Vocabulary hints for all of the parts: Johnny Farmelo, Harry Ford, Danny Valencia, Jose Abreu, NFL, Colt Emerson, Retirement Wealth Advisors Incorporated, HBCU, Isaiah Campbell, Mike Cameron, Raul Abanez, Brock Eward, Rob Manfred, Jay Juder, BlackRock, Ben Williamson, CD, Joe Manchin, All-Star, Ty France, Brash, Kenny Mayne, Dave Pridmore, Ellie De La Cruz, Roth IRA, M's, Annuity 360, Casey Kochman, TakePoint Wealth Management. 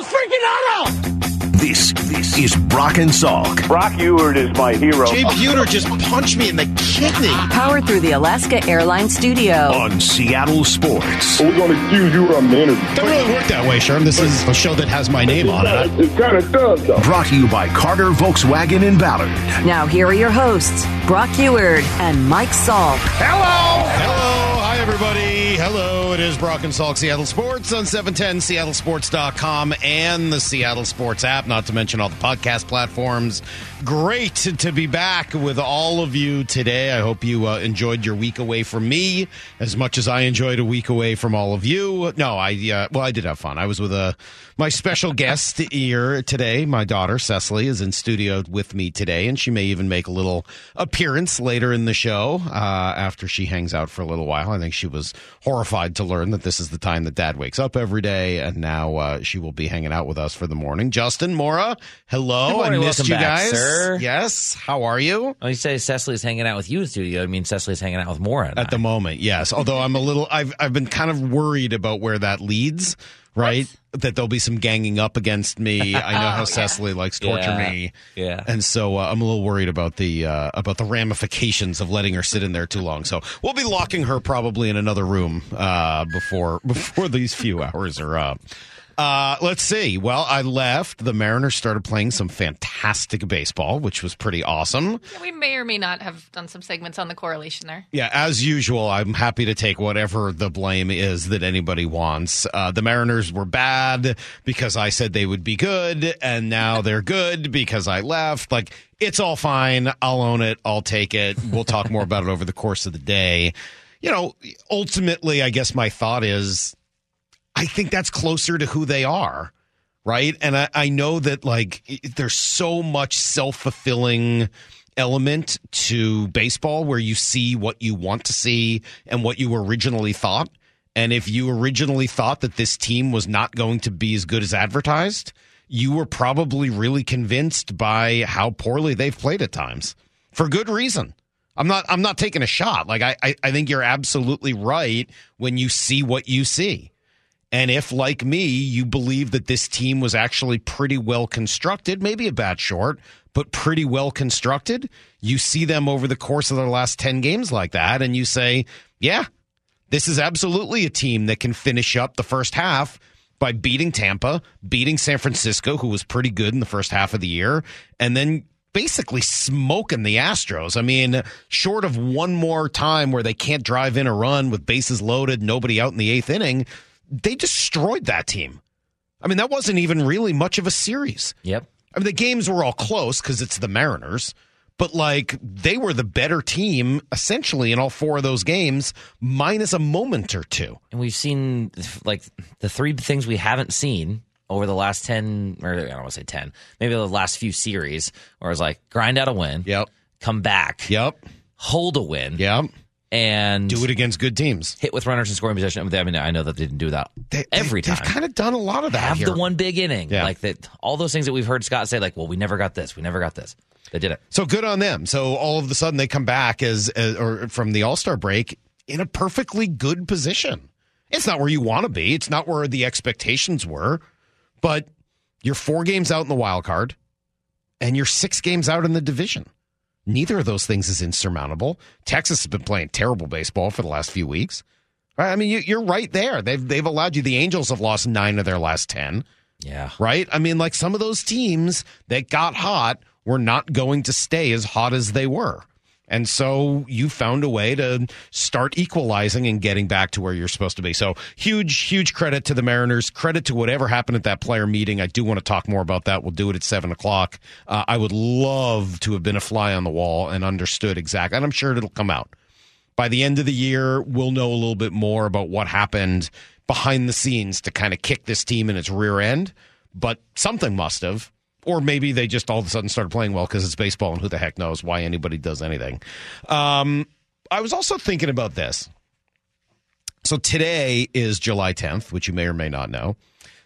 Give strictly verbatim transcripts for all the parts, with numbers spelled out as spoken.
a freaking auto! This, this is Brock and Salk. Brock Eward is my hero. Jay Juder just punched me in the kidney. Powered through the Alaska Airlines studio. On Seattle Sports. We're going to do you on the interview. Don't really work that way, Sherm. This is a show that has my name on it. It kind of does, though. Brought to you by Carter Volkswagen in Ballard. Now here are your hosts, Brock Eward and Mike Salk. Hello! Hello! Hi, everybody. Hello. It is Brock and Salk, Seattle Sports on seven ten, seattle sports dot com, and the Seattle Sports app, not to mention all the podcast platforms. Great to be back with all of you today. I hope you uh, enjoyed your week away from me as much as I enjoyed a week away from all of you. No, I, uh, well, I did have fun. I was with uh, my special guest here today. My daughter, Cecily, is in studio with me today, and she may even make a little appearance later in the show uh, after she hangs out for a little while. I think she was horrified to to learn that this is the time that dad wakes up every day, and now uh, she will be hanging out with us for the morning. Justin Mora, hello. Morning, I missed you back, guys. Sir. Yes, how are you? When you say Cecily's hanging out with you in the studio, I mean Cecily's hanging out with Mora. At the moment, yes. Although I'm a little, I've I've been kind of worried about where that leads, right? What? That there'll be some ganging up against me. I know oh, how yeah. Cecily likes torture yeah. me. Yeah. And so uh, I'm a little worried about the uh, about the ramifications of letting her sit in there too long. So we'll be locking her probably in another room uh, before before these few hours are up. Uh, let's see. Well, I left. The Mariners started playing some fantastic baseball, which was pretty awesome. Yeah, we may or may not have done some segments on the correlation there. Yeah, as usual, I'm happy to take whatever the blame is that anybody wants. Uh, the Mariners were bad because I said they would be good, and now they're good because I left. Like, it's all fine. I'll own it. I'll take it. We'll talk more about it over the course of the day. You know, ultimately, I guess my thought is, I think that's closer to who they are, right? And I, I know that, like, there's so much self-fulfilling element to baseball where you see what you want to see and what you originally thought. And if you originally thought that this team was not going to be as good as advertised, you were probably really convinced by how poorly they've played at times, for good reason. I'm not I'm not taking a shot. Like, I, I, I think you're absolutely right when you see what you see. And if, like me, you believe that this team was actually pretty well constructed, maybe a bat short, but pretty well constructed, you see them over the course of their last ten games like that, and you say, yeah, this is absolutely a team that can finish up the first half by beating Tampa, beating San Francisco, who was pretty good in the first half of the year, and then basically smoking the Astros. I mean, short of one more time where they can't drive in a run with bases loaded, nobody out in the eighth inning, they destroyed that team. I mean, that wasn't even really much of a series. Yep. I mean, the games were all close because it's the Mariners, but, like, they were the better team essentially in all four of those games, minus a moment or two. And we've seen, like, the three things we haven't seen over the last ten, or I don't want to say ten, maybe the last few series, where it's like, grind out a win, yep, come back, yep, hold a win, yep, and do it against good teams. Hit with runners in scoring position. I mean, I know that they didn't do that they, every they, time. They've kind of done a lot of that. Have here. The one big inning, yeah. like that. All those things that we've heard Scott say, like, "Well, we never got this. We never got this." They did it. So good on them. So all of a sudden they come back as, as or from the All-Star break in a perfectly good position. It's not where you want to be. It's not where the expectations were, but you're four games out in the wild card, and you're six games out in the division. Neither of those things is insurmountable. Texas has been playing terrible baseball for the last few weeks. Right? I mean, you, you're right there. They've they've allowed you. The Angels have lost nine of their last ten. Yeah. Right? I mean, like, some of those teams that got hot were not going to stay as hot as they were. And so you found a way to start equalizing and getting back to where you're supposed to be. So huge, huge credit to the Mariners. Credit to whatever happened at that player meeting. I do want to talk more about that. We'll do it at seven o'clock. Uh, I would love to have been a fly on the wall and understood exactly. And I'm sure it'll come out. By the end of the year, we'll know a little bit more about what happened behind the scenes to kind of kick this team in its rear end. But something must have. Or maybe they just all of a sudden started playing well because it's baseball and who the heck knows why anybody does anything. Um, I was also thinking about this. So today is July tenth, which you may or may not know.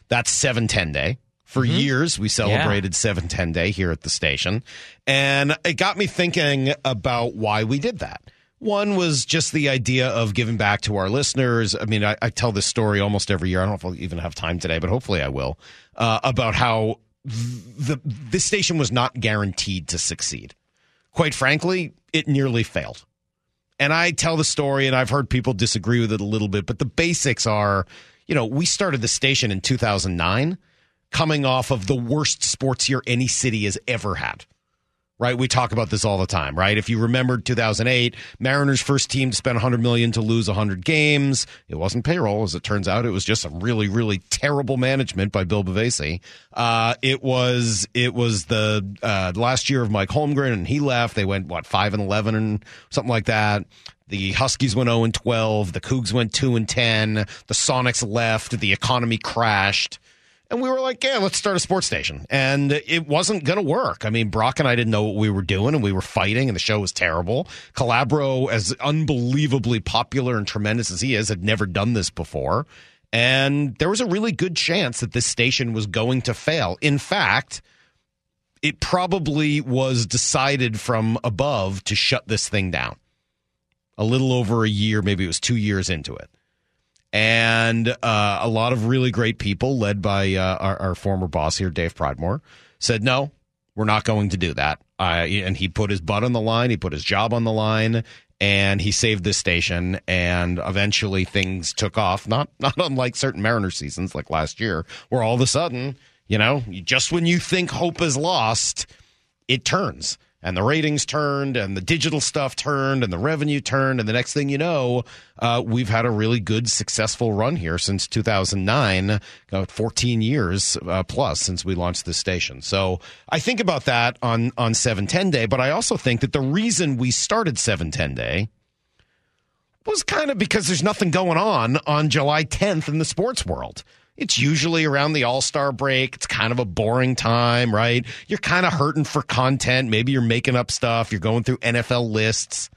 That's seven ten Day. For mm-hmm. years, we celebrated yeah. seven ten Day here at the station. And it got me thinking about why we did that. One was just the idea of giving back to our listeners. I mean, I, I tell this story almost every year. I don't know if I'll even have time today, but hopefully I will, uh, about how the this station was not guaranteed to succeed. Quite frankly, it nearly failed. And I tell the story, and I've heard people disagree with it a little bit, but the basics are, you know, we started the station in two thousand nine, coming off of the worst sports year any city has ever had. Right, we talk about this all the time, right? If you remember two thousand eight, Mariners' first team to spend one hundred million dollars to lose one hundred games. It wasn't payroll, as it turns out. It was just a really, really terrible management by Bill Bavasi. Uh, it was it was the uh, last year of Mike Holmgren, and he left. They went, what, five and eleven and something like that. The Huskies went oh and twelve. The Cougs went two and ten. The Sonics left. The economy crashed. And we were like, yeah, let's start a sports station. And it wasn't going to work. I mean, Brock and I didn't know what we were doing, and we were fighting, and the show was terrible. Calabro, as unbelievably popular and tremendous as he is, had never done this before. And there was a really good chance that this station was going to fail. In fact, it probably was decided from above to shut this thing down. A little over a year, maybe it was two years into it. And uh, a lot of really great people, led by uh, our, our former boss here, Dave Pridmore, said, no, we're not going to do that. Uh, and he put his butt on the line. He put his job on the line. And he saved this station. And eventually things took off, not not unlike certain Mariner seasons like last year, where all of a sudden, you know, just when you think hope is lost, it turns. And the ratings turned, and the digital stuff turned, and the revenue turned. And the next thing you know, uh, we've had a really good, successful run here since two thousand nine, about fourteen years uh, plus since we launched this station. So I think about that on, on seven ten Day, but I also think that the reason we started seven ten Day was kind of because there's nothing going on on July tenth in the sports world. It's usually around the All-Star break. It's kind of a boring time, right? You're kind of hurting for content. Maybe you're making up stuff. You're going through N F L lists.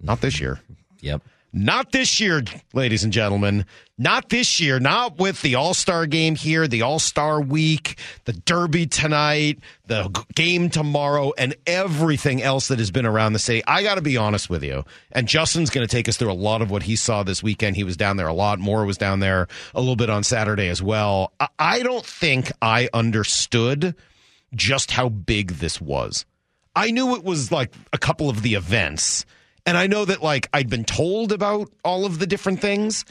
Not this year. Yep. Not this year, ladies and gentlemen. Not this year. Not with the All-Star game here, the All-Star week, the Derby tonight, the game tomorrow, and everything else that has been around the city. I got to be honest with you, and Justin's going to take us through a lot of what he saw this weekend. He was down there a lot. Mora was down there a little bit on Saturday as well. I don't think I understood just how big this was. I knew it was like a couple of the events. And I know that, like, I'd been told about all of the different things,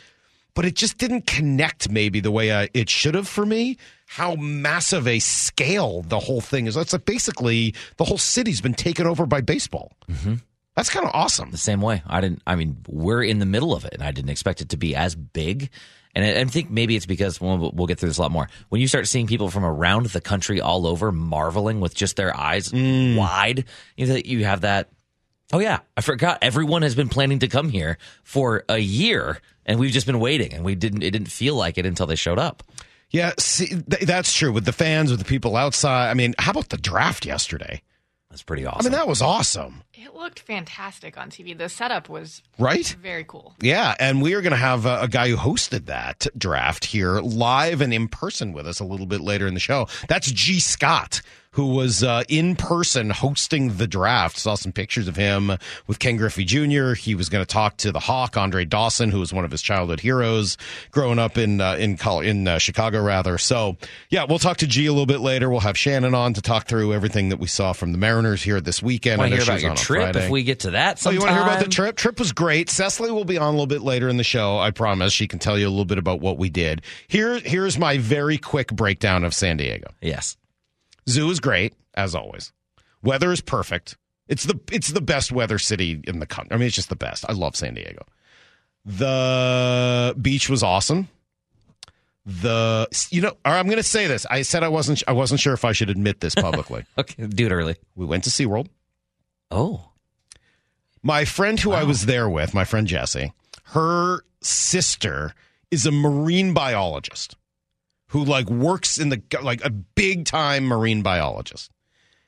but it just didn't connect maybe the way I, it should have for me, how massive a scale the whole thing is. It's like basically the whole city's been taken over by baseball. Mm-hmm. That's kind of awesome. The same way. I didn't. I mean, we're in the middle of it, and I didn't expect it to be as big. And I, I think maybe it's because, well, we'll get through this a lot more. When you start seeing people from around the country all over marveling with just their eyes mm. wide, you know, you have that. Oh, yeah. I forgot. Everyone has been planning to come here for a year, and we've just been waiting, and we didn't. It didn't feel like it until they showed up. Yeah, see, th- that's true. With the fans, with the people outside. I mean, how about the draft yesterday? That's pretty awesome. I mean, that was awesome. It looked fantastic on T V. The setup was right? very cool. Yeah, and we are going to have a, a guy who hosted that draft here live and in person with us a little bit later in the show. That's G. Scott, who was uh, in person hosting the draft. Saw some pictures of him with Ken Griffey Junior He was going to talk to the Hawk, Andre Dawson, who was one of his childhood heroes growing up in uh, in college, in uh, Chicago, rather. So, yeah, we'll talk to G a little bit later. We'll have Shannon on to talk through everything that we saw from the Mariners here this weekend. I know she's on on Friday. Trip, if we get to that sometime. Oh, you want to hear about the trip? Trip was great. Cecily will be on a little bit later in the show, I promise. She can tell you a little bit about what we did. Here, here's my very quick breakdown of San Diego. Yes. Zoo is great, as always. Weather is perfect. It's the it's the best weather city in the country. I mean, it's just the best. I love San Diego. The beach was awesome. The you know, or I'm going to say this. I said I wasn't I wasn't sure if I should admit this publicly. Okay, do it early. We went to SeaWorld. Oh. My friend who wow. I was there with, my friend Jessie, her sister is a marine biologist. Who like works in the like a big time marine biologist.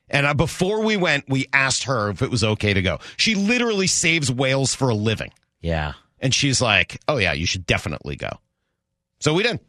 And uh, before we went, we asked her if it was okay to go. She literally saves whales for a living. Yeah. And she's like, oh, yeah, you should definitely go. So we did.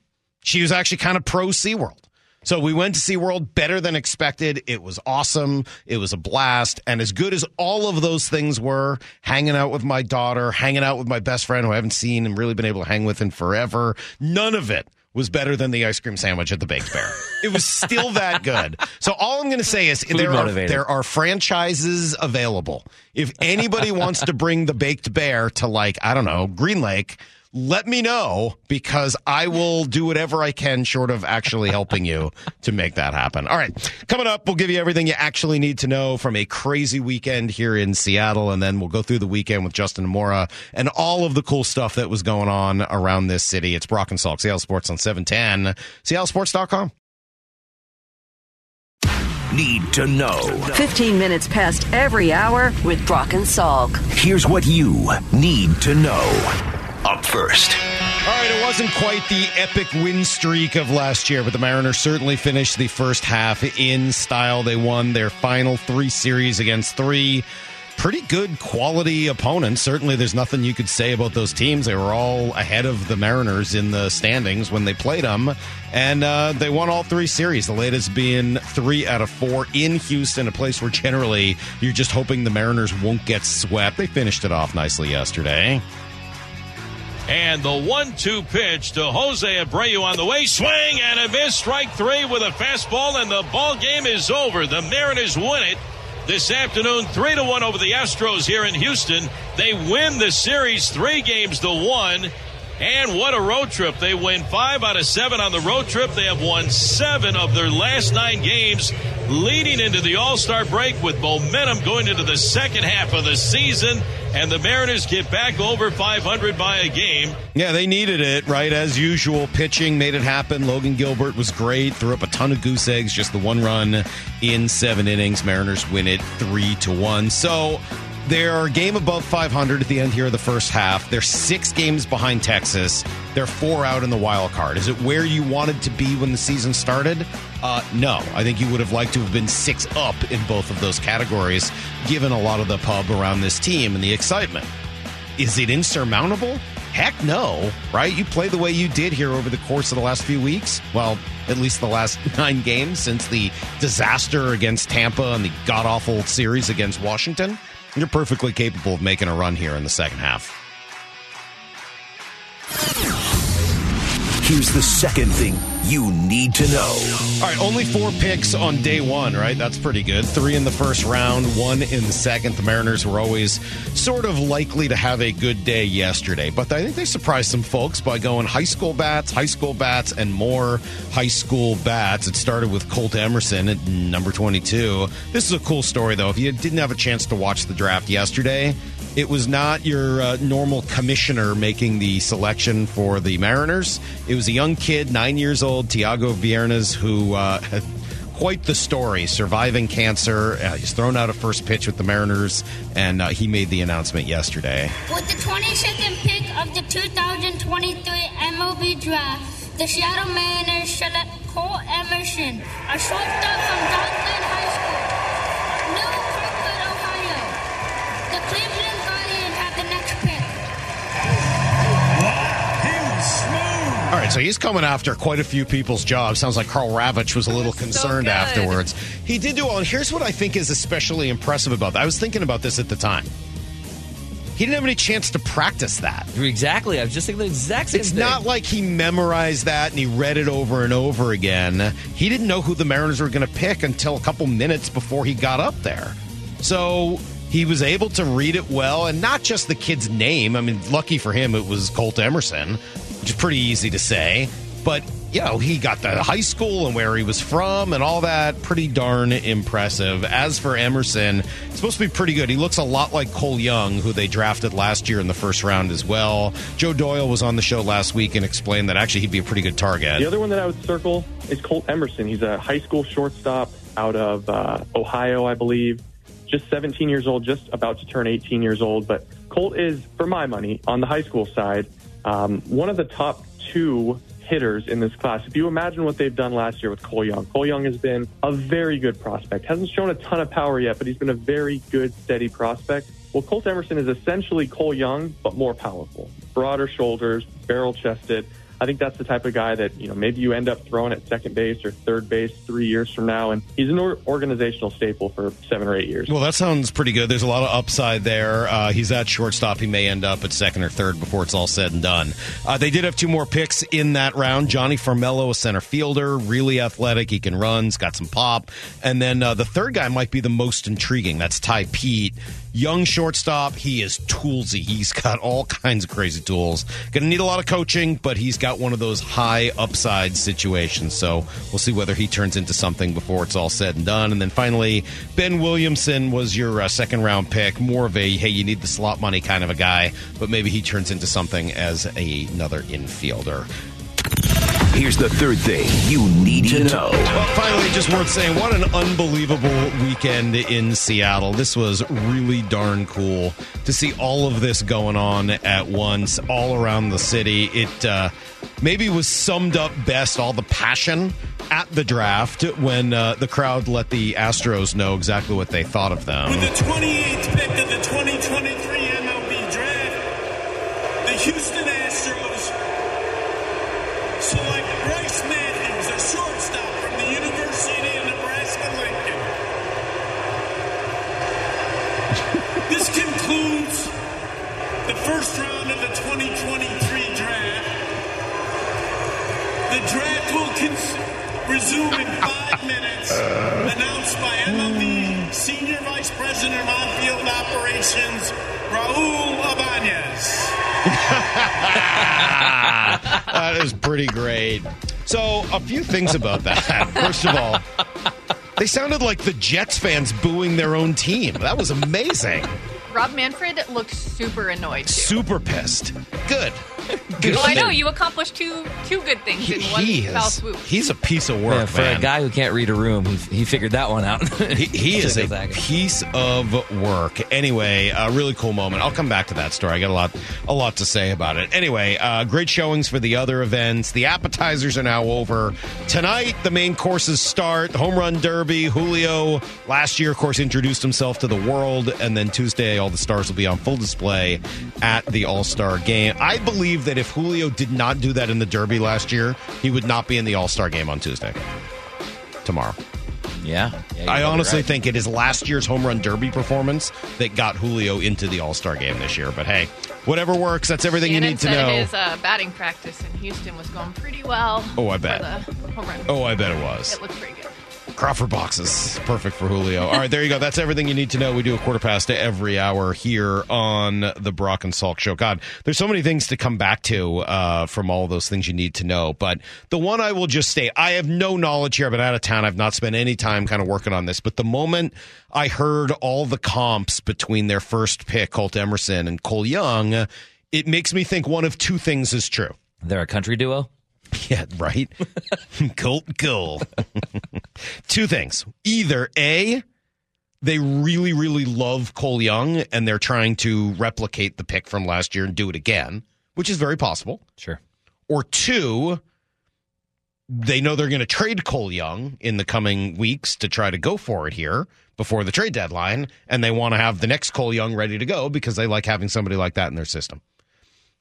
She was actually kind of pro SeaWorld. So we went to SeaWorld better than expected. It was awesome. It was a blast. And as good as all of those things were, hanging out with my daughter, hanging out with my best friend who I haven't seen and really been able to hang with in forever, none of it was better than the ice cream sandwich at the Baked Bear. It was still that good. So all I'm going to say is there are, there are franchises available. If anybody wants to bring the Baked Bear to, like, I don't know, Green Lake, let me know, because I will do whatever I can short of actually helping you to make that happen. All right, coming up, we'll give you everything you actually need to know from a crazy weekend here in Seattle, and then we'll go through the weekend with Justin Mora and all of the cool stuff that was going on around this city. It's Brock and Salk, Seattle Sports on seven ten, Seattle Sports dot com. Need to know. fifteen minutes past every hour with Brock and Salk. Here's what you need to know. Up first. All right, it wasn't quite the epic win streak of last year, but the Mariners certainly finished the first half in style. They won their final three series against three pretty good quality opponents. Certainly there's nothing you could say about those teams. They were all ahead of the Mariners in the standings when they played them, and uh, they won all three series, the latest being three out of four in Houston, a place where generally you're just hoping the Mariners won't get swept. They finished it off nicely yesterday. And the one two pitch to Jose Abreu on the way. Swing and a miss. Strike three with a fastball, and the ball game is over. The Mariners win it this afternoon, three to one over the Astros here in Houston. They win the series three games to one. And what a road trip. They win five out of seven on the road trip. They have won seven of their last nine games, leading into the All-Star break with momentum going into the second half of the season. And the Mariners get back over five hundred by a game. Yeah, they needed it, right? As usual, pitching made it happen. Logan Gilbert was great. Threw up a ton of goose eggs. Just the one run in seven innings. Mariners win it three to one. So they're a game above five hundred at the end here of the first half. They're six games behind Texas. They're four out in the wild card. Is it where you wanted to be when the season started? Uh, no. I think you would have liked to have been six up in both of those categories, given a lot of the pub around this team and the excitement. Is it insurmountable? Heck no, right? You play the way you did here over the course of the last few weeks. Well, at least the last nine games since the disaster against Tampa and the god-awful series against Washington. You're perfectly capable of making a run here in the second half. Here's the second thing you need to know. All right, only four picks on day one, right? That's pretty good. Three in the first round, one in the second. The Mariners were always sort of likely to have a good day yesterday, but I think they surprised some folks by going high school bats, high school bats, and more high school bats. It started with Colt Emerson at number twenty-two. This is a cool story, though. If you didn't have a chance to watch the draft yesterday, it was not your uh, normal commissioner making the selection for the Mariners. It was a young kid, nine years old, Tiago Viernes, who uh, had quite the story, surviving cancer. Uh, he's thrown out a first pitch with the Mariners, and uh, he made the announcement yesterday. With the twenty-second pick of the two thousand twenty-three M L B Draft, the Seattle Mariners select Cole Emerson, a shortstop from Dunklin High School, New Kirkwood, Ohio. The Cleveland All right, so he's coming after quite a few people's jobs. Sounds like Carl Ravitch was a little concerned so afterwards. He did do well, and here's what I think is especially impressive about that. I was thinking about this at the time. He didn't have any chance to practice that. Exactly. I was just thinking the exact same it's thing. It's not like he memorized that and he read it over and over again. He didn't know who the Mariners were going to pick until a couple minutes before he got up there. So he was able to read it well, and not just the kid's name. I mean, lucky for him, it was Colt Emerson, which is pretty easy to say. But, you know, he got the high school and where he was from and all that. Pretty darn impressive. As for Emerson, it's supposed to be pretty good. He looks a lot like Cole Young, who they drafted last year in the first round as well. Joe Doyle was on the show last week and explained that actually he'd be a pretty good target. The other one that I would circle is Colt Emerson. He's a high school shortstop out of uh, Ohio, I believe. Just seventeen years old, just about to turn eighteen years old. But Colt is, for my money, on the high school side, Um, one of the top two hitters in this class. If you imagine what they've done last year with Cole Young, Cole Young has been a very good prospect. Hasn't shown a ton of power yet, but he's been a very good, steady prospect. Well, Colt Emerson is essentially Cole Young, but more powerful. Broader shoulders, barrel-chested, I think that's the type of guy that, you know, maybe you end up throwing at second base or third base three years from now, and he's an or- organizational staple for seven or eight years. Well, that sounds pretty good. There's a lot of upside there. Uh, he's at shortstop. He may end up at second or third before it's all said and done. Uh, they did have two more picks in that round. Johnny Farmelo, a center fielder, really athletic. He can run. He's got some pop. And then uh, the third guy might be the most intriguing. That's Tai Peete. Young shortstop. He is toolsy. He's got all kinds of crazy tools. Going to need a lot of coaching, but he's got one of those high upside situations. So we'll see whether he turns into something before it's all said and done. And then finally, Ben Williamson was your uh, second round pick. More of a, hey, you need the slot money kind of a guy, but maybe he turns into something as a, another infielder. Here's the third thing you need to know. Well, finally, just worth saying, what an unbelievable weekend in Seattle. This was really darn cool to see all of this going on at once, all around the city. It uh, maybe was summed up best, all the passion at the draft when uh, the crowd let the Astros know exactly what they thought of them. With the twenty-eighth pick of the twenty twenty-three M L B draft, the Houston Astros select Bryce Matthews, a shortstop from the University of Nebraska-Lincoln. This concludes the first round of the twenty twenty-three draft. The draft will con- resume in five minutes, announced by M L B Senior Vice President of On-Field Operations, Raul Abanez. That is pretty great. So, a few things about that. First of all, they sounded like the Jets fans booing their own team. That was amazing. Rob Manfred looked super annoyed, too. Super pissed. Good. Good. Well, I know. You accomplished two two good things he, in one he foul is, swoop. He's a piece of work, yeah, for man. For a guy who can't read a room, he, he figured that one out. he he is a second. piece of work. Anyway, a really cool moment. I'll come back to that story. I got a lot, a lot to say about it. Anyway, uh, great showings for the other events. The appetizers are now over. Tonight, the main courses start. Home Run Derby. Julio, last year, of course, introduced himself to the world. And then Tuesday, all the stars will be on full display at the All-Star game. I believe that if Julio did not do that in the Derby last year, he would not be in the All-Star game on Tuesday. Tomorrow. Yeah. yeah I honestly right. think it is last year's Home Run Derby performance that got Julio into the All-Star game this year. But hey, whatever works, that's everything Gannon you need to know. His uh, batting practice in Houston was going pretty well. Oh, I bet. Home run. Oh, I bet it was. It looked pretty good. Crawford boxes. Perfect for Julio. All right, there you go. That's everything you need to know. We do a quarter past to every hour here on the Brock and Salk Show. God, there's so many things to come back to uh, from all those things you need to know. But the one I will just state, I have no knowledge here. I've been out of town. I've not spent any time kind of working on this. But the moment I heard all the comps between their first pick, Colt Emerson and Cole Young, it makes me think one of two things is true. They're a country duo? Yeah, right? Colt, Cole. Two things. Either A, they really, really love Cole Young, and they're trying to replicate the pick from last year and do it again, which is very possible. Sure. Or two, they know they're going to trade Cole Young in the coming weeks to try to go for it here before the trade deadline, and they want to have the next Cole Young ready to go because they like having somebody like that in their system.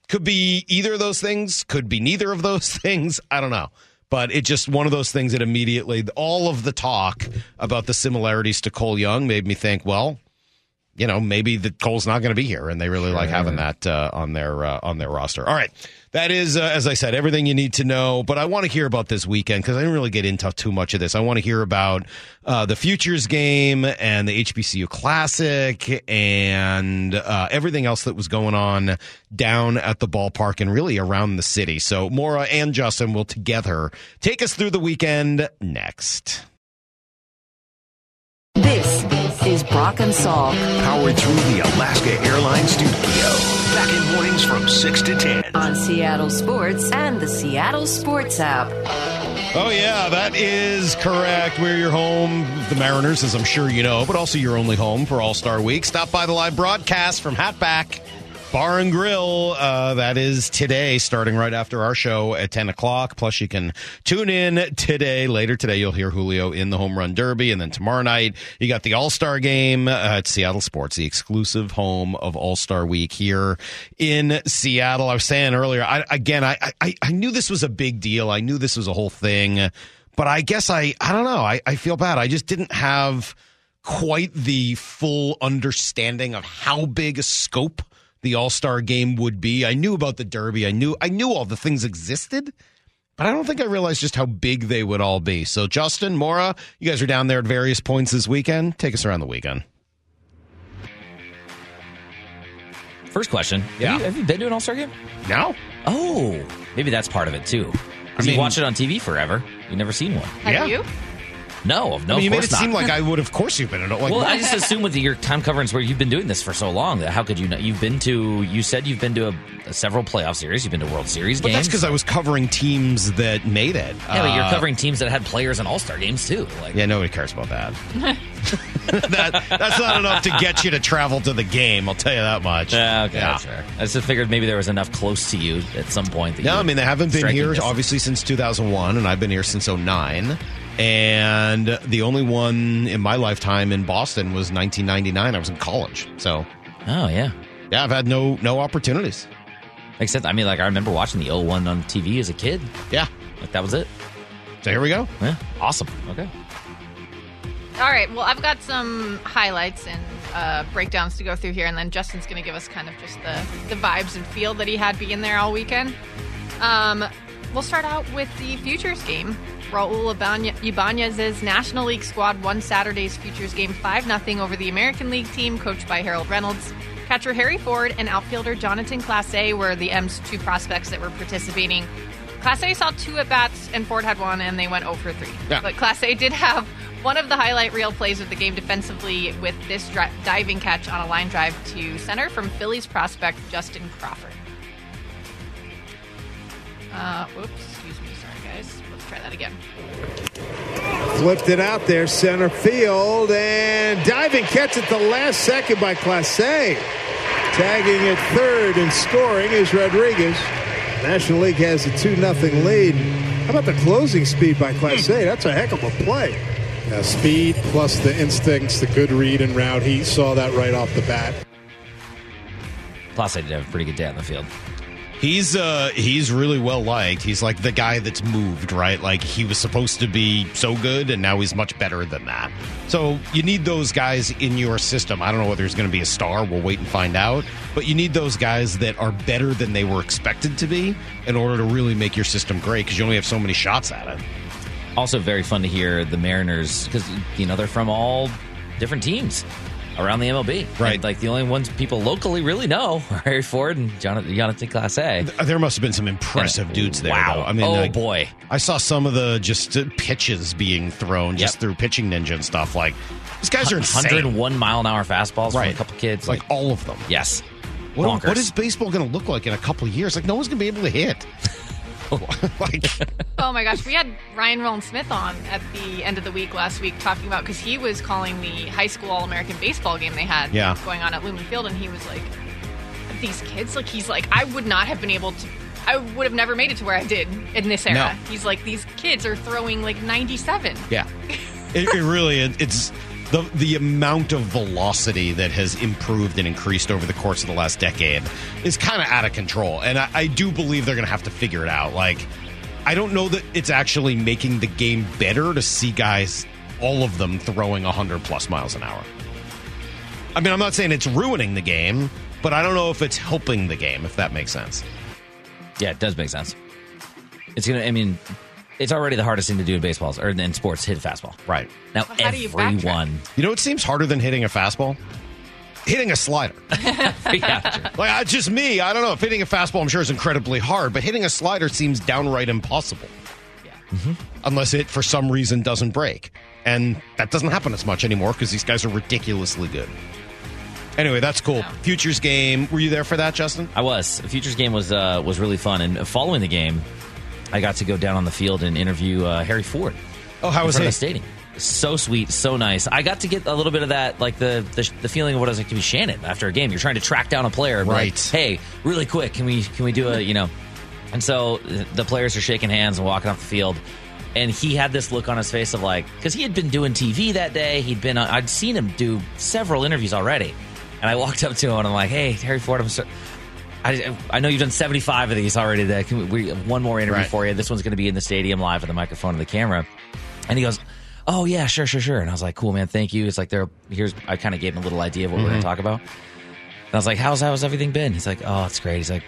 Could be either of those things. Could be neither of those things. I don't know. But it's just one of those things that immediately, all of the talk about the similarities to Cole Young made me think, well, you know, maybe that Cole's not going to be here, and they really sure. like having that uh, on their uh, on their roster. All right. That is, uh, as I said, everything you need to know. But I want to hear about this weekend because I didn't really get into too much of this. I want to hear about uh, the Futures game and the H B C U Classic and uh, everything else that was going on down at the ballpark and really around the city. So Mora and Justin will together take us through the weekend next. This is Brock and Salk. Powered through the Alaska Airlines studio. Back in mornings from six to ten. On Seattle Sports and the Seattle Sports app. Oh, yeah, that is correct. We're your home, the Mariners, as I'm sure you know, but also your only home for All-Star Week. Stop by the live broadcast from Hatback Bar and Grill, uh, that is today, starting right after our show at ten o'clock. Plus, you can tune in today. Later today, you'll hear Julio in the Home Run Derby. And then tomorrow night, you got the All-Star game uh, at Seattle Sports, the exclusive home of All-Star Week here in Seattle. I was saying earlier, I, again, I, I, I knew this was a big deal. I knew this was a whole thing. But I guess I, I don't know. I, I feel bad. I just didn't have quite the full understanding of how big a scope the All-Star game would be. I knew about the Derby. I knew I knew all the things existed, but I don't think I realized just how big they would all be. So, Justin, Mora, you guys are down there at various points this weekend. Take us around the weekend. First question. Yeah. Have you, have you been to an All-Star game? No. Oh, maybe that's part of it, too. I mean, you watch it on T V forever. You've never seen one. Have yeah. you? No, no, I mean, you made it not. seem like I would. Of course, you've been. Like, well, what? I just assume with your time coverings, where you've been doing this for so long, that how could you not? You've been to. You said you've been to a, a several playoff series. You've been to World Series games. But that's because I was covering teams that made it. Yeah, uh, but you're covering teams that had players in All Star games too. Like, yeah, nobody cares about that. that that's not enough to get you to travel to the game. I'll tell you that much. Uh, okay, yeah, sure. I just figured maybe there was enough close to you at some point. That no, I mean they haven't been here distance. obviously since two thousand one, and I've been here since oh nine. And the only one in my lifetime in Boston was nineteen ninety-nine. I was in college. So, oh, yeah. Yeah, I've had no no opportunities. Makes sense. I mean, like, I remember watching the oh one on T V as a kid. Yeah. Like, that was it. So here we go. Yeah. Awesome. Okay. All right. Well, I've got some highlights and uh, breakdowns to go through here. And then Justin's going to give us kind of just the, the vibes and feel that he had being there all weekend. Um, we'll start out with the futures game. Raul Ibanez's National League squad won Saturday's futures game five nothing over the American League team, coached by Harold Reynolds. Catcher Harry Ford and outfielder Jonathan Clase were the M's two prospects that were participating. Clase saw two at-bats, and Ford had one, and they went oh for three. Yeah. But Clase did have one of the highlight reel plays of the game defensively with this dri- diving catch on a line drive to center from Phillies prospect Justin Crawford. Uh, whoops, excuse me. Try that again. Flipped it out there, center field, and diving catch at the last second by Clase. Tagging at third and scoring is Rodriguez. National League has a two nothing lead. How about the closing speed by Clase? That's a heck of a play. Yeah, speed plus the instincts, the good read and route. He saw that right off the bat. Clase did have a pretty good day on the field. He's uh he's really well liked. He's like the guy that's moved, right? Like he was supposed to be so good, and now he's much better than that. So you need those guys in your system. I don't know whether he's going to be a star. We'll wait and find out. But you need those guys that are better than they were expected to be in order to really make your system great, because you only have so many shots at it. Also very fun to hear the Mariners, because, you know, they're from all different teams around the M L B. Right. And, like, the only ones people locally really know are Harry Ford and Jonathan, Jonathan Clase. There must have been some impressive and, dudes there. Wow. Though. I mean, oh, like, boy. I saw some of the just pitches being thrown yep. just through Pitching Ninja and stuff. Like, these guys are insane. one oh one mile an hour fastballs right. from a couple kids. Like, like, all of them. Yes. What, what is baseball going to look like in a couple of years? Like, no one's going to be able to hit. like, oh my gosh, we had Ryan Roland-Smith on at the end of the week last week talking about, because he was calling the high school All-American baseball game they had yeah. going on at Lumen Field, and he was like, these kids, like he's like, I would not have been able to, I would have never made it to where I did in this era. No. He's like, these kids are throwing like ninety-seven. Yeah, it, it really, it, it's the the amount of velocity that has improved and increased over the course of the last decade is kind of out of control. And I, I do believe they're going to have to figure it out. Like, I don't know that it's actually making the game better to see guys, all of them, throwing one hundred plus miles an hour. I mean, I'm not saying it's ruining the game, but I don't know if it's helping the game, if that makes sense. Yeah, it does make sense. It's going to, I mean... It's already the hardest thing to do in baseball, or in sports, hit a fastball. Right. Now, well, everyone... You, you know what seems harder than hitting a fastball? Hitting a slider. yeah, like, just me, I don't know. If hitting a fastball, I'm sure, is incredibly hard, but hitting a slider seems downright impossible. Yeah. Mm-hmm. Unless it, for some reason, doesn't break. And that doesn't happen as much anymore, because these guys are ridiculously good. Anyway, that's cool. Yeah. Futures game. Were you there for that, Justin? I was. The Futures game was uh, was really fun, and following the game... I got to go down on the field and interview uh, Harry Ford. Oh, how was he? Stadium. so sweet, so nice. I got to get a little bit of that, like the the, the feeling of what it was like to be Shannon after a game. You're trying to track down a player, and right? Like, hey, really quick, can we can we do a you know? And so the players are shaking hands and walking off the field, and he had this look on his face of like, because he had been doing T V that day. He'd been I'd seen him do several interviews already, and I walked up to him and I'm like, hey, Harry Ford, I'm so, I, I know you've done seventy-five of these already. Today. Can we, we have one more interview right. for you. This one's going to be in the stadium live with the microphone and the camera. And he goes, oh, yeah, sure, sure, sure. And I was like, cool, man, thank you. It's like, there. Here's, I kind of gave him a little idea of what mm-hmm. we're going to talk about. And I was like, how's, how's everything been? He's like, oh, it's great. He's like,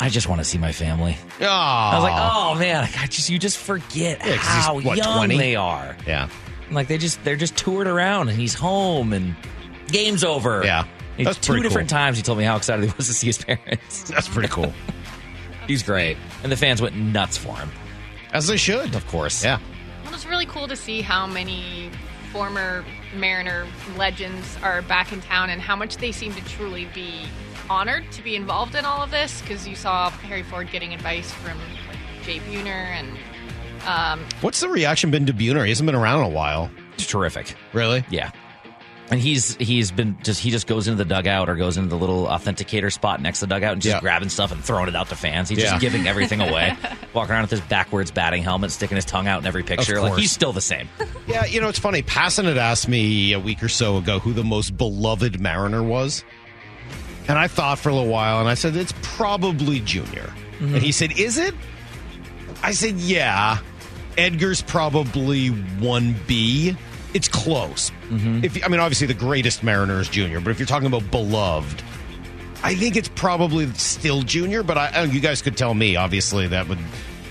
I just want to see my family. Oh. I was like, oh, man, like, I just you just forget yeah, how what, young twenty? They are. Yeah. And like, they just, they're just toured around, and he's home, and game's over. Yeah. That's two different cool. times he told me how excited he was to see his parents. That's pretty cool. He's great. And the fans went nuts for him. As they should, of course. Yeah. Well, it's really cool to see how many former Mariner legends are back in town and how much they seem to truly be honored to be involved in all of this, because you saw Harry Ford getting advice from like, Jay Buhner. And um, what's the reaction been to Buhner? He hasn't been around in a while. It's terrific. Really? Yeah. And he's he's been just he just goes into the dugout or goes into the little authenticator spot next to the dugout and just yeah. grabbing stuff and throwing it out to fans. He's yeah. just giving everything away, walking around with his backwards batting helmet, sticking his tongue out in every picture. Like he's still the same. Yeah, you know, it's funny. Passon had asked me a week or so ago who the most beloved Mariner was, and I thought for a little while, and I said it's probably Junior. Mm-hmm. And he said, "Is it?" I said, "Yeah, Edgar's probably one B." It's close. Mm-hmm. If I mean, obviously, the greatest Mariner is Junior, but if you're talking about beloved, I think it's probably still Junior, but I, I you guys could tell me, obviously, that would,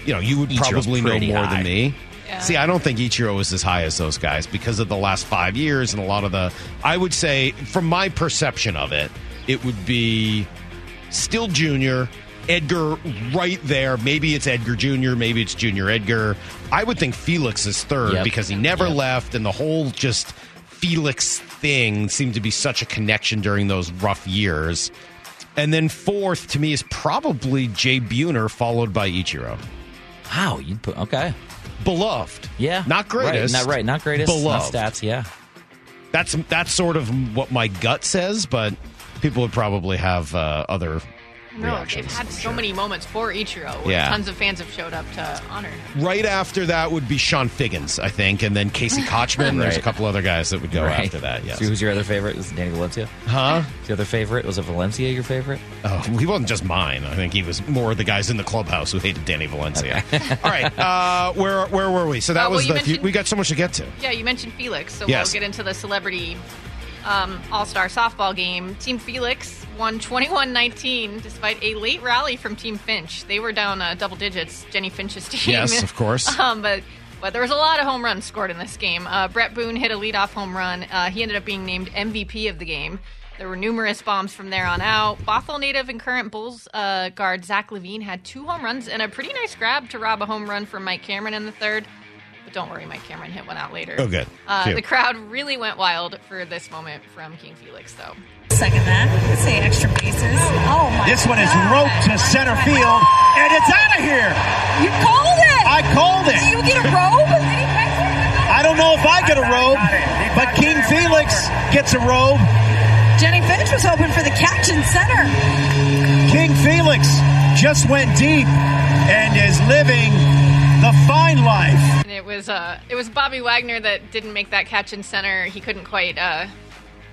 you know, you would Ichiro's probably know more high. Than me. Yeah. See, I don't think Ichiro is as high as those guys because of the last five years and a lot of the, I would say, from my perception of it, it would be still Junior, Edgar right there. Maybe it's Edgar Junior Maybe it's Junior Edgar. I would think Felix is third yep. because he never yep. left, and the whole just Felix thing seemed to be such a connection during those rough years. And then fourth to me is probably Jay Buhner, followed by Ichiro. Wow, you put okay, beloved, yeah, not greatest, right, not right, not greatest, beloved not stats, yeah. That's that's sort of what my gut says, but people would probably have uh, other. No, they've had so sure. many moments for Ichiro where yeah. tons of fans have showed up to honor him. Right after that would be Sean Figgins, I think, and then Casey Kochman. Right. There's a couple other guys that would go right. after that, yes. So who's your other favorite? Was it Danny Valencia? Huh? The other favorite? Was it Valencia your favorite? Oh, he wasn't just mine. I think he was more of the guys in the clubhouse who hated Danny Valencia. Okay. All right, uh, where where were we? So that uh, well, was the... We got so much to get to. Yeah, you mentioned Felix, so yes. we'll get into the celebrity... Um, All-Star softball game. Team Felix won twenty-one nineteen despite a late rally from Team Finch. They were down uh, double digits, Jenny Finch's team. Yes, of course. um, but, but there was a lot of home runs scored in this game. Uh, Brett Boone hit a leadoff home run. Uh, he ended up being named M V P of the game. There were numerous bombs from there on out. Bothell native and current Bulls uh, guard Zach Levine had two home runs and a pretty nice grab to rob a home run from Mike Cameron in the third. But don't worry, Mike Cameron hit one out later. Oh, good. Uh, the crowd really went wild for this moment from King Felix, though. Second that. Let's say extra bases. Oh, my God. This one is roped to center field, and it's out of here. You called it. I called it. Do you get a robe? I don't know if I get a robe, but King Felix gets a robe. Jenny Finch was hoping for the catch in center. King Felix just went deep and is living the fine life. And it was uh, it was Bobby Wagner that didn't make that catch in center. He couldn't quite uh,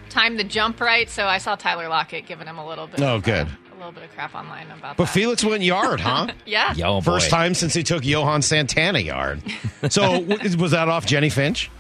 time the jump right, so I saw Tyler Lockett giving him a little bit. Oh, of, good. Uh, a little bit of crap online about. But that. Felix went yard, huh? Yeah. Yo, first time since he took Johan Santana yard. So was that off Jenny Finch?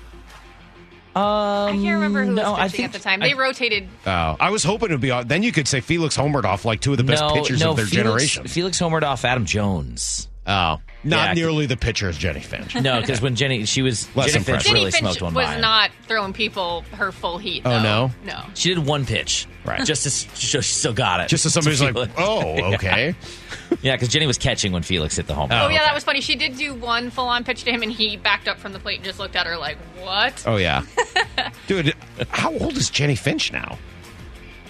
Um, I can't remember who no, was pitching think, at the time. They I, rotated. Oh, I was hoping it would be off. Then you could say Felix homered off like two of the best no, pitchers no, of their Felix, generation. Felix homered off Adam Jones. Oh, not yeah, nearly the pitcher as Jenny Finch. No, because when Jenny, she was, Less Jenny Finch really Jenny Finch smoked one by. Jenny Finch was not throwing people her full heat, though. Oh, no? No. She did one pitch. Right. Just as she still got it. Just as somebody's like, was, oh, okay. Yeah, because yeah, Jenny was catching when Felix hit the home run. Oh, oh, yeah, okay. That was funny. She did do one full-on pitch to him, and he backed up from the plate and just looked at her like, what? Oh, yeah. Dude, how old is Jenny Finch now?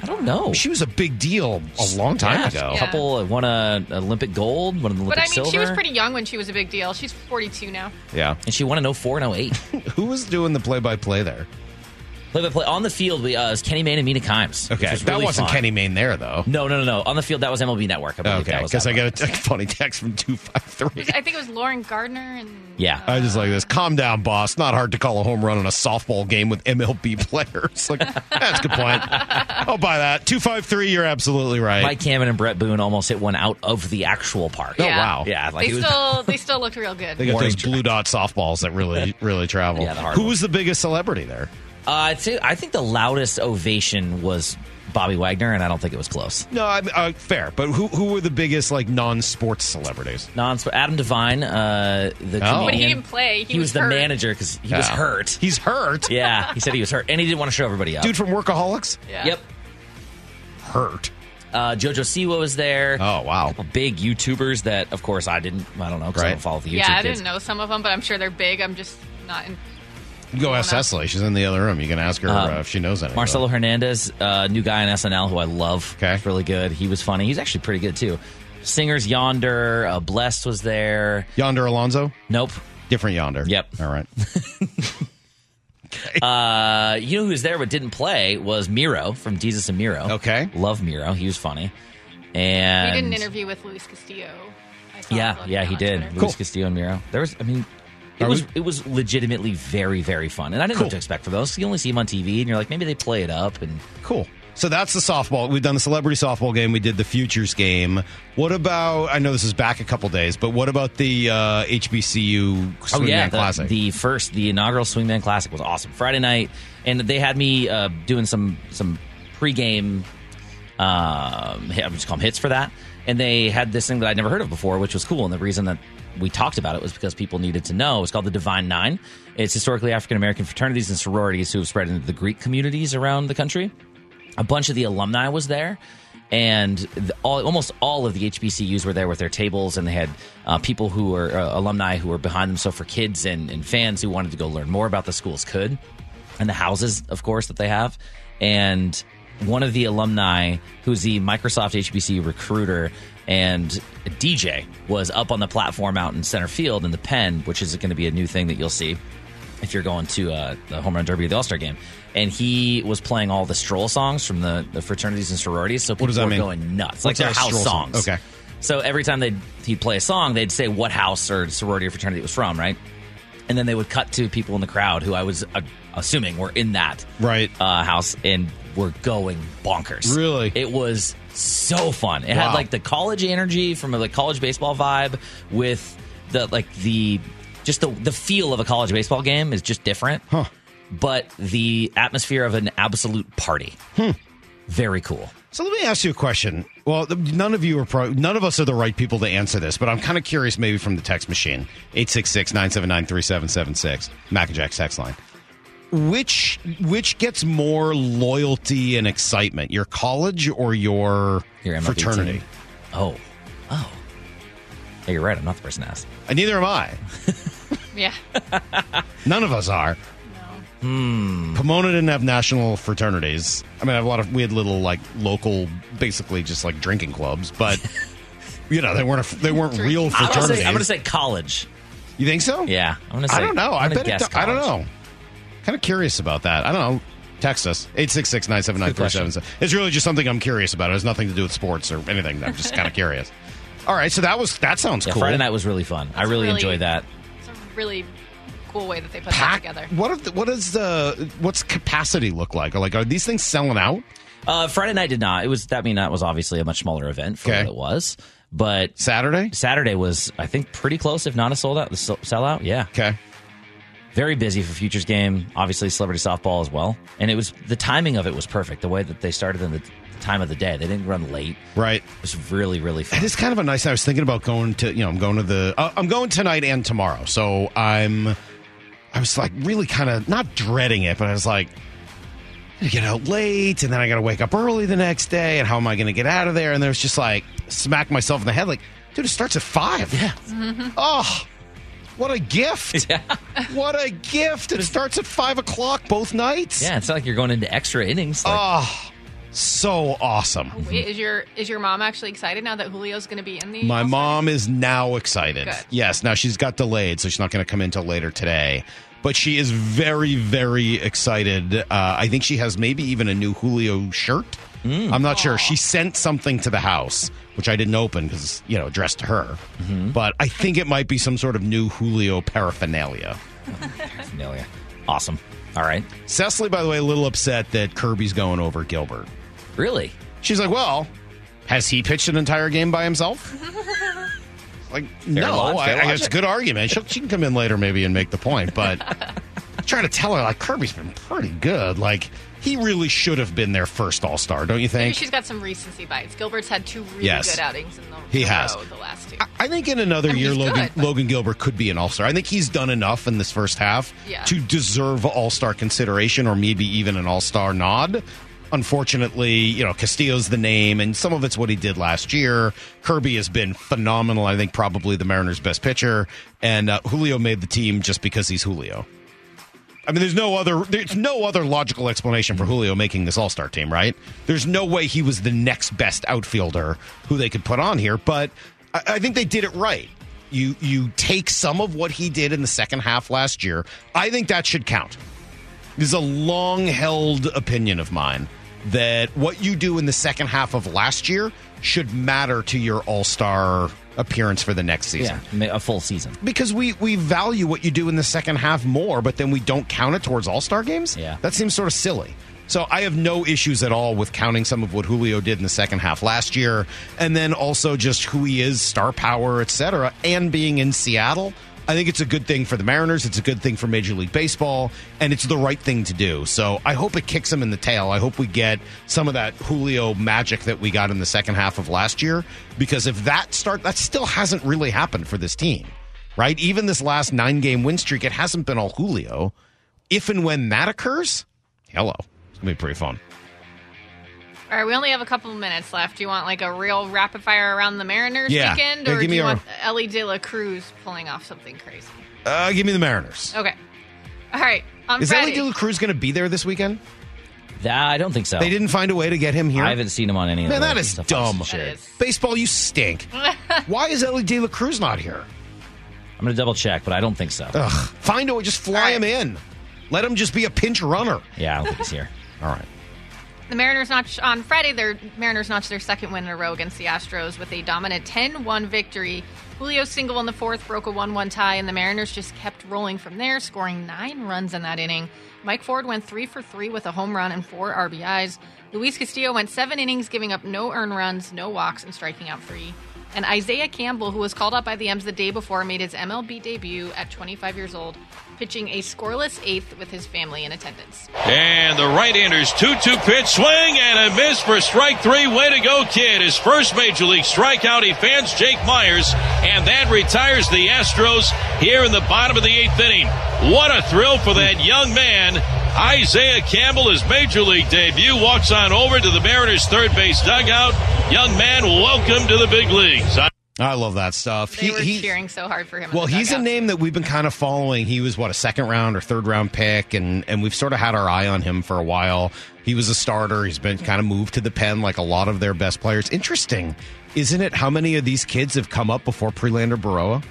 I don't know. She was a big deal a long time yeah, ago. A couple won an Olympic gold, won an Olympic silver. But I mean, silver. She was pretty young when she was a big deal. She's forty-two now. Yeah. And she won in oh four and oh eight. Who was doing the play-by-play there? Play-by-play. On the field, we, uh, it was Kenny Mayne and Mina Kimes. Okay. Was that really wasn't fun. Kenny Mayne there, though. No, no, no, no. On the field, that was M L B Network. I believe okay, because I got a funny text from two five three. I think it was Lauren Gardner. And yeah. Uh, I was just like this. Calm down, boss. Not hard to call a home run in a softball game with M L B players. Like, that's a good point. I'll buy that. two five three, you're absolutely right. Mike Camden and Brett Boone almost hit one out of the actual park. Yeah. Oh, wow. Yeah. Like they, was, still, they still looked real good. They got Warning those blue dot softballs that really, really travel. Yeah, the hard Who one. was the biggest celebrity there? Uh, too, I think the loudest ovation was Bobby Wagner, and I don't think it was close. No, I mean, uh, fair. But who who were the biggest like non-sports celebrities? Non-sports. Adam Devine, uh, the oh. But he didn't play. He, he was, was the manager because he yeah. was hurt. He's hurt? Yeah, he said he was hurt, and he didn't want to show everybody up. Dude from Workaholics? Yeah. Yep. Hurt. Uh, JoJo Siwa was there. Oh, wow. Big YouTubers that, of course, I didn't, I don't know, because right. I don't follow the YouTube Yeah, I kids. didn't know some of them, but I'm sure they're big. I'm just not in... You go ask Cecily. She's in the other room. You can ask her um, uh, if she knows anything. Marcelo about. Hernandez, uh, new guy on S N L who I love. Okay. He's really good. He was funny. He's actually pretty good, too. Singers Yonder. Uh, Blessed was there. Yonder Alonso? Nope. Different Yonder. Yep. All right. okay. uh, you know who was there but didn't play was Miro from Desus and Miro. Okay. Love Miro. He was funny. And we did an interview with Luis Castillo. I yeah, yeah, he did. Twitter. Luis cool. Castillo and Miro. There was, I mean... It was it was legitimately very, very fun. And I didn't cool. know what to expect for those. You only see them on T V, and you're like, maybe they play it up. And Cool. So that's the softball. We've done the celebrity softball game. We did the futures game. What about, I know this is back a couple days, but what about the uh, H B C U Swingman oh, yeah, Classic? The, the first, the inaugural Swingman Classic was awesome. Friday night, and they had me uh, doing some, some pregame, um, I would just call them hits for that. And they had this thing that I'd never heard of before, which was cool. And the reason that we talked about it was because people needed to know. It's called the Divine Nine. It's historically African-American fraternities and sororities who have spread into the Greek communities around the country. A bunch of the alumni was there, and the, all, almost all of the H B C Us were there with their tables, and they had uh, people who were uh, alumni who were behind them. So for kids and, and fans who wanted to go learn more about the schools could, and the houses, of course, that they have. And one of the alumni, who's the Microsoft H B C U recruiter, and D J was up on the platform out in center field in the pen, which is going to be a new thing that you'll see if you're going to uh, the Home Run Derby or the All-Star Game. And he was playing all the stroll songs from the, the fraternities and sororities, so people were mean? going nuts. Like their house songs. Song? Okay. So every time they'd, he'd play a song, they'd say what house or sorority or fraternity it was from, right? And then they would cut to people in the crowd who I was uh, assuming were in that right uh, house and were going bonkers. Really? It was so fun. It wow. had like the college energy from a like, college baseball vibe with the like the just the, the feel of a college baseball game is just different. Huh. But the atmosphere of an absolute party. Hmm. Very cool. So let me ask you a question. Well, none of you are pro- none of us are the right people to answer this, but I'm kind of curious maybe from the text machine. eight six six, nine seven nine, three seven seven six. Mac and Jack's text line. Which which gets more loyalty and excitement? Your college or your, your fraternity? Team. Oh. Oh. Yeah, you're right. I'm not the person asked. And neither am I. yeah. None of us are. Hmm. Pomona didn't have national fraternities. I mean, I have a lot of we had little like local, basically just like drinking clubs, but you know they weren't a, they weren't real fraternities. I'm gonna, say, I'm gonna say college. You think so? Yeah. I'm gonna say, I don't know. I bet. It, I don't know. Kind of curious about that. I don't know. Text us eight six six, nine seven nine, three seven seven. It's really just something I'm curious about. It has nothing to do with sports or anything. I'm just kind of curious. All right. So that was that sounds yeah, cool. Friday night was really fun. That's I really, really enjoyed that. It's a really. cool way that they put Pack, that together. What the, what is the what's capacity look like? Like are these things selling out? Uh, Friday night did not. It was that mean that was obviously a much smaller event for okay. what it was. But Saturday, Saturday was I think pretty close, if not a sold out, sell out. Yeah. Okay. Very busy for futures game. Obviously, celebrity softball as well. And it was the timing of it was perfect. The way that they started in the time of the day, they didn't run late. Right. It was really, really fun. It is kind of a nice. I was thinking about going to you know I'm going to the uh, I'm going tonight and tomorrow. So I'm. I was like really kind of not dreading it, but I was like, I get out late and then I got to wake up early the next day. And how am I going to get out of there? And there was just like smack myself in the head. Like, dude, it starts at five. Yeah. Mm-hmm. Oh, what a gift. Yeah. What a gift. It starts at five o'clock both nights. Yeah. It's not like you're going into extra innings. Like- oh, so awesome. Oh, wait, is your is your mom actually excited now that Julio's going to be in the My All-Star? Mom is now excited. Good. Yes. Now, she's got delayed, so she's not going to come in till later today. But she is very, very excited. Uh, I think she has maybe even a new Julio shirt. Mm. I'm not Aww. sure. She sent something to the house, which I didn't open because, you know, addressed to her. Mm-hmm. But I think it might be some sort of new Julio paraphernalia. Paraphernalia. Awesome. All right. Cecily, by the way, a little upset that Kirby's going over Gilbert. Really? She's like, well, has he pitched an entire game by himself? Like, fair no, launch, I, I, it's a good argument. She'll, she can come in later maybe and make the point, but I'm trying to tell her, like, Kirby's been pretty good. Like, he really should have been their first All-Star, don't you think? Maybe she's got some recency bias. Gilbert's had two really yes. good outings in the, he the has. row, the last two. I, I think in another I mean, year, Logan, good, Logan Gilbert could be an All-Star. I think he's done enough in this first half yeah. to deserve All-Star consideration or maybe even an All-Star nod. Unfortunately, you know, Castillo's the name, and some of it's what he did last year. Kirby has been phenomenal. I think probably the Mariners' best pitcher, and uh, Julio made the team just because he's Julio. I mean, there's no other there's no other logical explanation for Julio making this All-Star team, right? There's no way he was the next best outfielder who they could put on here, but I, I think they did it right. You you take some of what he did in the second half last year. I think that should count. This is a long-held opinion of mine that what you do in the second half of last year should matter to your All-Star appearance for the next season. Yeah, a full season. Because we, we value what you do in the second half more, but then we don't count it towards All-Star games? Yeah. That seems sort of silly. So I have no issues at all with counting some of what Julio did in the second half last year, and then also just who he is, star power, et cetera, and being in Seattle. I think it's a good thing for the Mariners. It's a good thing for Major League Baseball, and it's the right thing to do. So I hope it kicks them in the tail. I hope we get some of that Julio magic that we got in the second half of last year, because if that start, that still hasn't really happened for this team, right? Even this last nine-game win streak, it hasn't been all Julio. If and when that occurs, hello, it's going to be pretty fun. All right, we only have a couple of minutes left. Do you want like a real rapid fire around the Mariners yeah. weekend, or yeah, do you our... want Ellie De La Cruz pulling off something crazy? Uh, give me the Mariners. Okay. All right. On Is Friday... Ellie De La Cruz going to be there this weekend? That, I don't think so. They didn't find a way to get him here? I haven't seen him on any of Man, that is dumb. That is. Baseball, you stink. Why is Ellie De La Cruz not here? I'm going to double check, but I don't think so. Ugh. Find a way. Just fly right. him in. Let him just be a pinch runner. Yeah, I don't think he's here. All right. The Mariners notch on Friday, their Mariners notched their second win in a row against the Astros with a dominant ten one victory. Julio's single in the fourth broke a one one tie, and the Mariners just kept rolling from there, scoring nine runs in that inning. Mike Ford went three for three with a home run and four R B Is. Luis Castillo went seven innings, giving up no earned runs, no walks, and striking out three. And Isaiah Campbell, who was called up by the M's the day before, made his M L B debut at twenty-five years old, pitching a scoreless eighth with his family in attendance. And the right-hander's two two pitch, swing and a miss for strike three. Way to go, kid. His first Major League strikeout. He fans Jake Myers, and that retires the Astros here in the bottom of the eighth inning. What a thrill for that young man. Isaiah Campbell, his Major League debut, walks on over to the Mariners' third base dugout. Young man, welcome to the big leagues. I, I love that stuff. They he, were he, cheering so hard for him. Well, he's a name that we've been kind of following. He was, what, a second-round or third-round pick, and, and we've sort of had our eye on him for a while. He was a starter. He's been kind of moved to the pen like a lot of their best players. Interesting, isn't it, how many of these kids have come up before Prelander Baroa?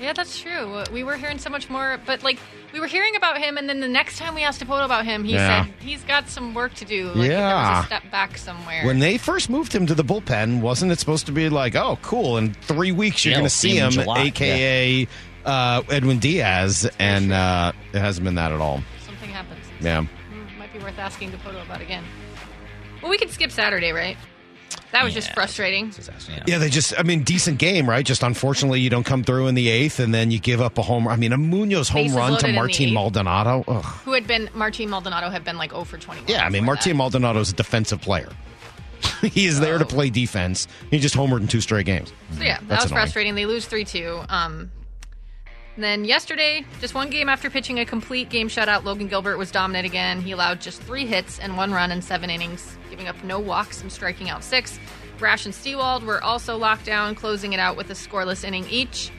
Yeah, that's true. We were hearing so much more, but like we were hearing about him, and then the next time we asked Dipoto about him, he yeah. said he's got some work to do. Like, yeah, there was a step back somewhere. When they first moved him to the bullpen, wasn't it supposed to be like, oh, cool? In three weeks, you're yeah, going to see him, A K A yeah. uh, Edwin Diaz, and uh, it hasn't been that at all. Something happens. Yeah, it might be worth asking Dipoto about again. Well, we could skip Saturday, right? That was yeah, just frustrating. Yeah. yeah, they just, I mean, decent game, right? Just unfortunately, you don't come through in the eighth, and then you give up a home run. I mean, a Munoz home run to Martín Maldonado. Ugh. Who had been, Martín Maldonado had been like zero for twenty-one. Yeah, I mean, Martín Maldonado's a defensive player. He is oh. there to play defense. He just homered in two straight games. So, yeah, that That's was annoying. Frustrating. They lose three two. Um, and then yesterday, just one game after pitching a complete game shutout, Logan Gilbert was dominant again. He allowed just three hits and one run in seven innings, giving up no walks and striking out six. Brash and Seawald were also locked down, closing it out with a scoreless inning each.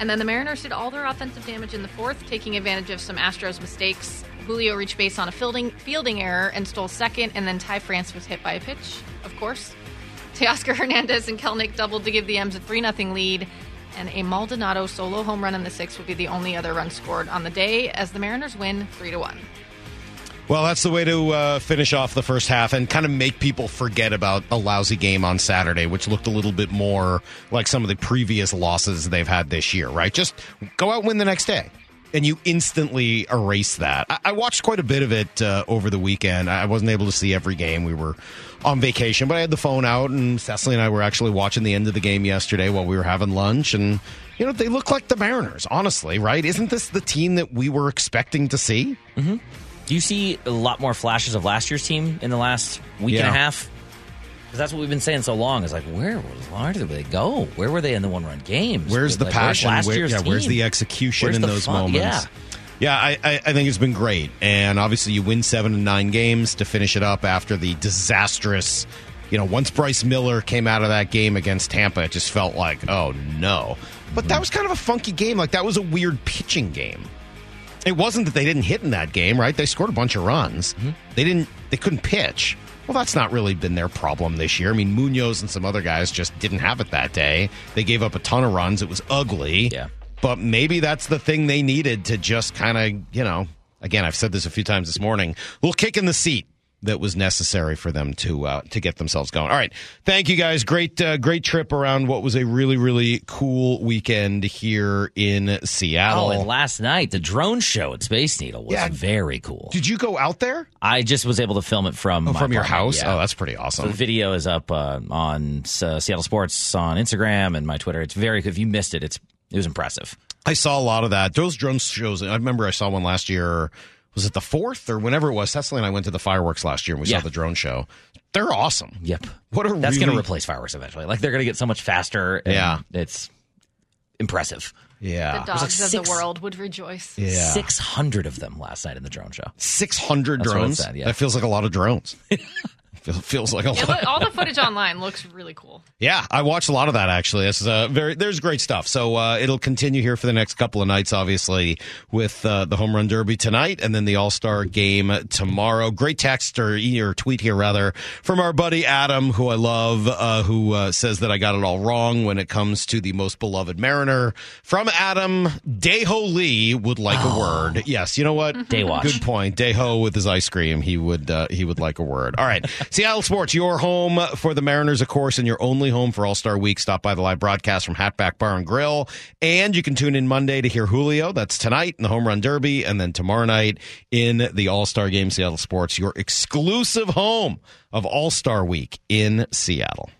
And then the Mariners did all their offensive damage in the fourth, taking advantage of some Astros mistakes. Julio reached base on a fielding, fielding error and stole second, and then Ty France was hit by a pitch, of course. Teoscar Hernandez and Kelnick doubled to give the M's a three nothing lead, and a Maldonado solo home run in the sixth would be the only other run scored on the day as the Mariners win three to one. Well, that's the way to uh, finish off the first half and kind of make people forget about a lousy game on Saturday, which looked a little bit more like some of the previous losses they've had this year, right? Just go out and win the next day, and you instantly erase that. I, I watched quite a bit of it uh, over the weekend. I wasn't able to see every game. We were on vacation, but I had the phone out, and Cecily and I were actually watching the end of the game yesterday while we were having lunch, and, you know, they look like the Mariners, honestly, right? Isn't this the team that we were expecting to see? Mm-hmm. Do you see a lot more flashes of last year's team in the last week yeah. and a half? Because that's what we've been saying so long. Is like, where was where did they go? Where were they in the one-run games? Where's the like, passion? Where's, last Where, year's yeah, team? Where's the execution where's in the those fun? moments? Yeah, yeah I, I, I think it's been great. And obviously you win seven to nine games to finish it up after the disastrous, you know, once Bryce Miller came out of that game against Tampa, it just felt like, oh, no. But mm-hmm. that was kind of a funky game. Like, that was a weird pitching game. It wasn't that they didn't hit in that game, right? They scored a bunch of runs. Mm-hmm. They didn't. They couldn't pitch. Well, that's not really been their problem this year. I mean, Munoz and some other guys just didn't have it that day. They gave up a ton of runs. It was ugly. Yeah. But maybe that's the thing they needed to just kind of, you know, again, I've said this a few times this morning, a little kick in the seat that was necessary for them to uh, to get themselves going. All right. Thank you, guys. Great, uh, great trip around what was a really, really cool weekend here in Seattle. Oh, and last night, the drone show at Space Needle was yeah. very cool. Did you go out there? I just was able to film it from oh, my From your apartment. house? Yeah. Oh, that's pretty awesome. So the video is up uh, on uh, Seattle Sports on Instagram and my Twitter. It's very If you missed it, it's it was impressive. I saw a lot of that. Those drone shows, I remember I saw one last year. Was it the fourth or whenever it was? Cecily and I went to the fireworks last year and we yeah. saw the drone show. They're awesome. Yep. What a That's really... going to replace fireworks eventually. Like, they're going to get so much faster. And yeah. It's impressive. Yeah. The dogs like six, of the world would rejoice. Yeah. six hundred of them last night in the drone show. six hundred That's drones? Said, yeah. That feels like a lot of drones. It feels like a lot. Look, all the footage online looks really cool. Yeah, I watched a lot of that, actually. This is a very There's great stuff. So uh, it'll continue here for the next couple of nights, obviously, with uh, the Home Run Derby tonight and then the All-Star game tomorrow. Great text or, or tweet here, rather, from our buddy Adam, who I love, uh, who uh, says that I got it all wrong when it comes to the most beloved Mariner. From Adam, Dayho Lee would like oh. a word. Yes, you know what? Mm-hmm. Daywash. Good point. Dayho with his ice cream, he would uh, he would like a word. All right. Seattle Sports, your home for the Mariners, of course, and your only home for All-Star Week. Stop by the live broadcast from Hatback Bar and Grill. And you can tune in Monday to hear Julio. That's tonight in the Home Run Derby. And then tomorrow night in the All-Star Game, Seattle Sports, your exclusive home of All-Star Week in Seattle.